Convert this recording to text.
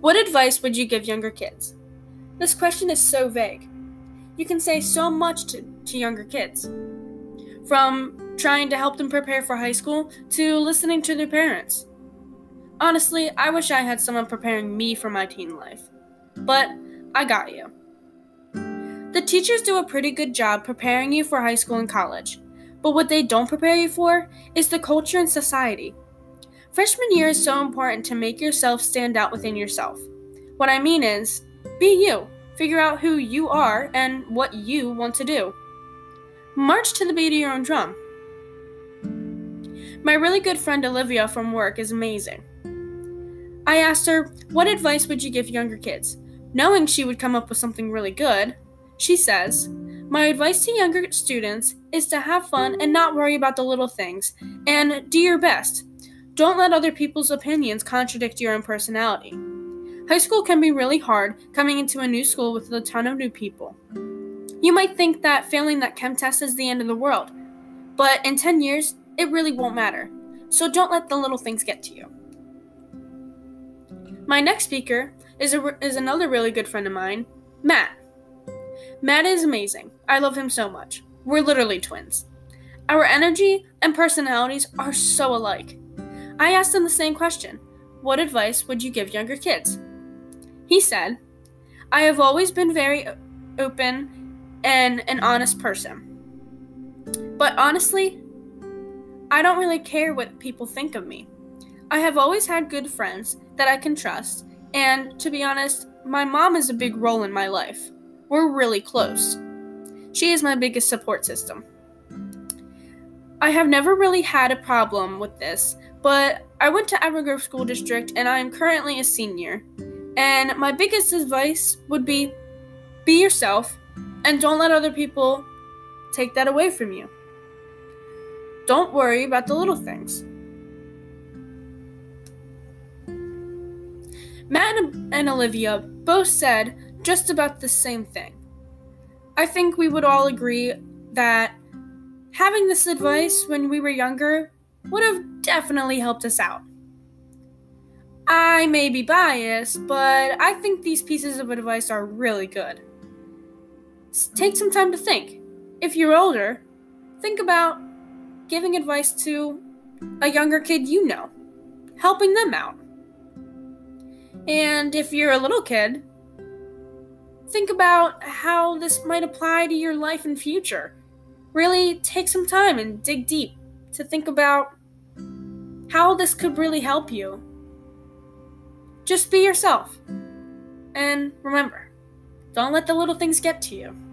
What advice would you give younger kids? This question is so vague. You can say so much to younger kids. From trying to help them prepare for high school to listening to their parents. Honestly, I wish I had someone preparing me for my teen life. But I got you. The teachers do a pretty good job preparing you for high school and college. But what they don't prepare you for is the culture and society. Freshman year is so important to make yourself stand out within yourself. What I mean is, be you. Figure out who you are and what you want to do. March to the beat of your own drum. My really good friend Olivia from work is amazing. I asked her, what advice would you give younger kids? Knowing she would come up with something really good, she says, my advice to younger students is to have fun and not worry about the little things, and do your best. Don't let other people's opinions contradict your own personality. High school can be really hard coming into a new school with a ton of new people. You might think that failing that chem test is the end of the world, but in 10 years, it really won't matter. So don't let the little things get to you. My next speaker is another really good friend of mine, Matt. Matt is amazing. I love him so much. We're literally twins. Our energy and personalities are so alike. I asked him the same question. What advice would you give younger kids? He said, I have always been very open and an honest person. But honestly, I don't really care what people think of me. I have always had good friends that I can trust, and to be honest, my mom is a big role in my life. We're really close. She is my biggest support system. I have never really had a problem with this, but I went to Evergreen School District and I am currently a senior. And my biggest advice would be yourself and don't let other people take that away from you. Don't worry about the little things. Matt and Olivia both said just about the same thing. I think we would all agree that having this advice when we were younger would have definitely helped us out. I may be biased, but I think these pieces of advice are really good. Take some time to think. If you're older, think about giving advice to a younger kid you know, helping them out. And if you're a little kid, think about how this might apply to your life and future. Really take some time and dig deep to think about how this could really help you. Just be yourself. And remember, don't let the little things get to you.